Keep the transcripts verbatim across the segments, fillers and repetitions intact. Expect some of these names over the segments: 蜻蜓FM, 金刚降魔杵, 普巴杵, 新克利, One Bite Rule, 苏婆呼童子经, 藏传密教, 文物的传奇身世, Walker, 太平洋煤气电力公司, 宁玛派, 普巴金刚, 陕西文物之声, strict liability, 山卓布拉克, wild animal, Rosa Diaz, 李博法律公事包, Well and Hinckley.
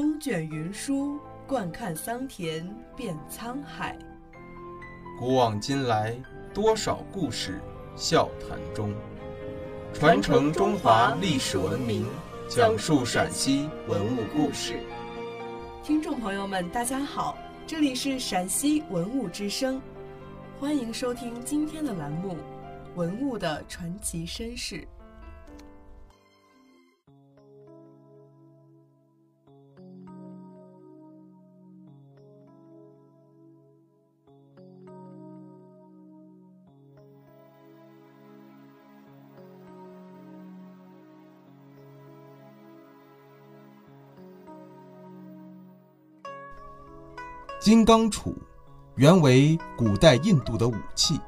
风卷云舒，惯看桑田变沧海。古往今来，多少故事笑谈中。传承中华历史文明，讲述陕西文物故事。听众朋友们，大家好，这里是陕西文物之声，欢迎收听今天的栏目《文物的传奇身世》。金刚杵原为古代印度的武器，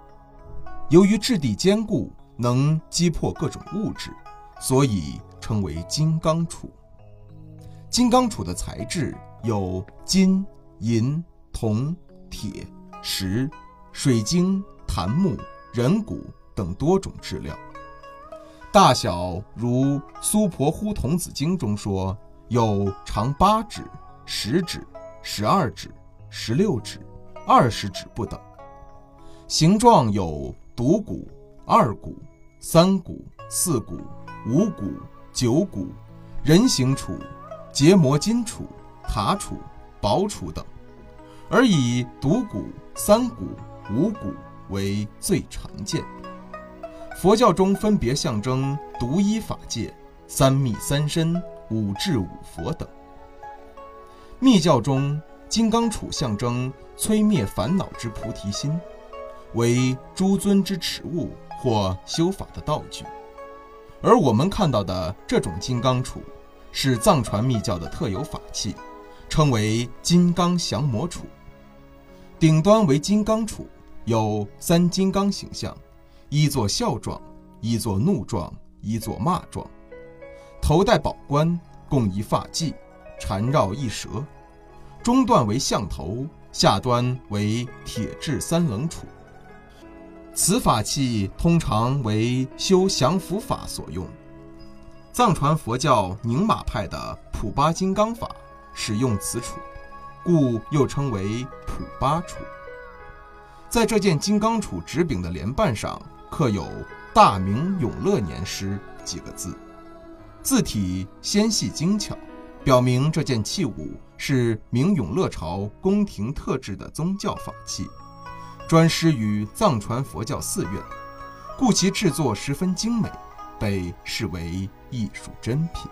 由于质地坚固，能击破各种物质，所以称为金刚杵。金刚杵的材质有金、银、铜、铁、石、水晶、檀木、人骨等多种质料，大小如苏婆呼童子经中说有长八指、十指、十二指、十六指、二十指不等，形状有独骨、二骨、三骨、四骨、五骨、九骨、人形杵、结磨金杵、塔杵、宝杵等，而以独骨、三骨、五骨为最常见。佛教中分别象征独一法界、三密三身、五智五佛等。密教中金刚杵象征摧灭烦恼之菩提心，为诸尊之持物或修法的道具。而我们看到的这种金刚杵是藏传密教的特有法器，称为金刚降魔杵。顶端为金刚杵，有三金刚形象，一作笑状，一作怒状，一作骂状。头戴宝冠，共一发髻，缠绕一蛇。中段为象头，下端为铁制三棱杵。此法器通常为修降伏法所用。藏传佛教宁玛派的普巴金刚法使用此杵，故又称为普巴杵。在这件金刚杵直柄的莲瓣上刻有大明永乐年师几个字，字体纤细精巧，表明这件器物是明永乐朝宫廷特制的宗教法器，专施于藏传佛教寺院，故其制作十分精美，被视为艺术珍品。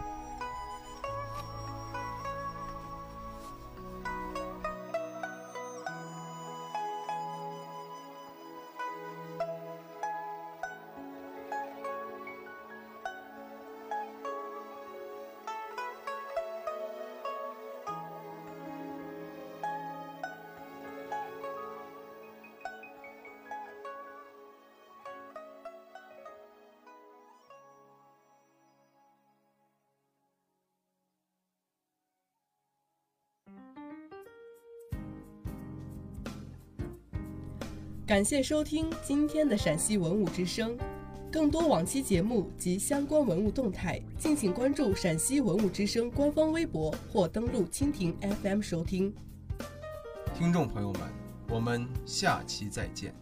感谢收听今天的陕西文物之声，更多往期节目及相关文物动态，敬请关注陕西文物之声官方微博或登录蜻蜓 F M 收听。听众朋友们，我们下期再见。